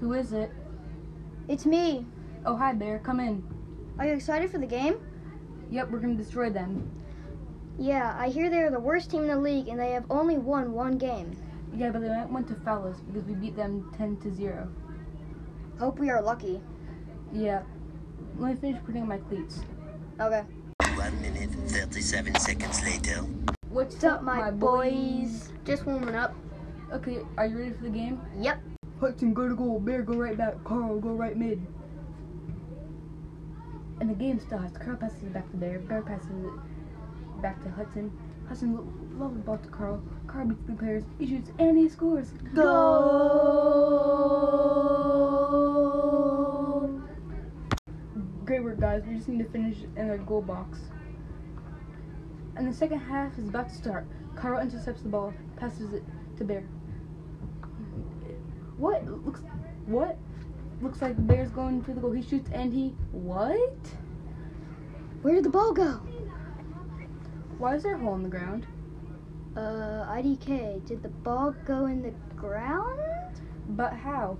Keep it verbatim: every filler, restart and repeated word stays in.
Who is it? It's me. Oh, hi, Bear. Come in. Are you excited for the game? Yep, we're going to destroy them. Yeah, I hear they are the worst team in the league, and they have only won one game. Yeah, but they might want to foul us because we beat them ten to zero. Hope we are lucky. Yeah. Let me finish putting on my cleats. Okay. One minute, thirty-seven seconds later. What's up, my boys? Just warming up. Okay, are you ready for the game? Yep. Hudson, go to goal. Bear, go right back. Carl, go right mid. And the game starts. Carl passes it back to Bear. Bear passes it back to Hudson. Hudson loves the ball to Carl. Carl beats the players. He shoots and he scores. Goal! Great work, guys. We just need to finish in the goal box. And the second half is about to start. Carl intercepts the ball, passes it to Bear. What? Looks what? Looks like Bear's going to the goal. He shoots and he what? Where did the ball go? Why is there a hole in the ground? Uh, I D K. Did the ball go in the ground? But how?